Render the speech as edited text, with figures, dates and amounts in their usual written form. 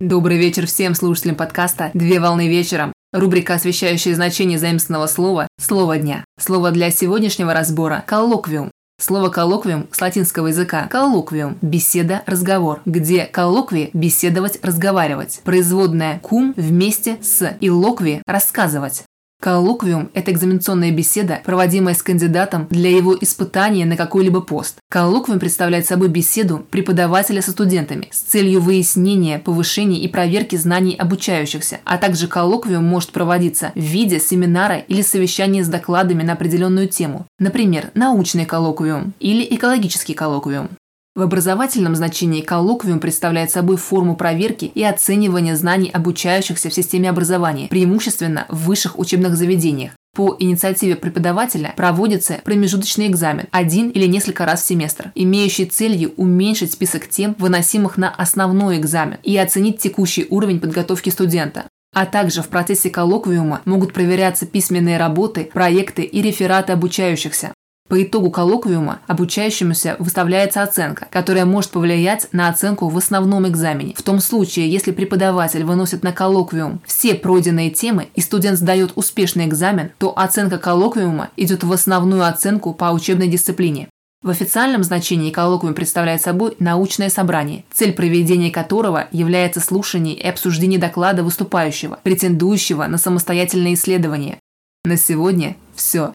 Добрый вечер всем слушателям подкаста «Две волны вечером». Рубрика, освещающая значение заимствованного слова «Слово дня». Слово для сегодняшнего разбора – «коллоквиум». Слово «коллоквиум» с латинского языка «коллоквиум» – «беседа», «разговор», где «коллокви» – «беседовать», «разговаривать». Производное «кум» вместе с и «локви» – «рассказывать». Коллоквиум – это экзаменационная беседа, проводимая с кандидатом для его испытания на какой-либо пост. Коллоквиум представляет собой беседу преподавателя со студентами с целью выяснения, повышения и проверки знаний обучающихся, а также коллоквиум может проводиться в виде семинара или совещания с докладами на определенную тему, например, научный коллоквиум или экологический коллоквиум. В образовательном значении коллоквиум представляет собой форму проверки и оценивания знаний обучающихся в системе образования, преимущественно в высших учебных заведениях. По инициативе преподавателя проводится промежуточный экзамен один или несколько раз в семестр, имеющий целью уменьшить список тем, выносимых на основной экзамен, и оценить текущий уровень подготовки студента. А также в процессе коллоквиума могут проверяться письменные работы, проекты и рефераты обучающихся. По итогу коллоквиума обучающемуся выставляется оценка, которая может повлиять на оценку в основном экзамене. В том случае, если преподаватель выносит на коллоквиум все пройденные темы и студент сдает успешный экзамен, то оценка коллоквиума идет в основную оценку по учебной дисциплине. В официальном значении коллоквиум представляет собой научное собрание, цель проведения которого является слушание и обсуждение доклада выступающего, претендующего на самостоятельное исследование. На сегодня все.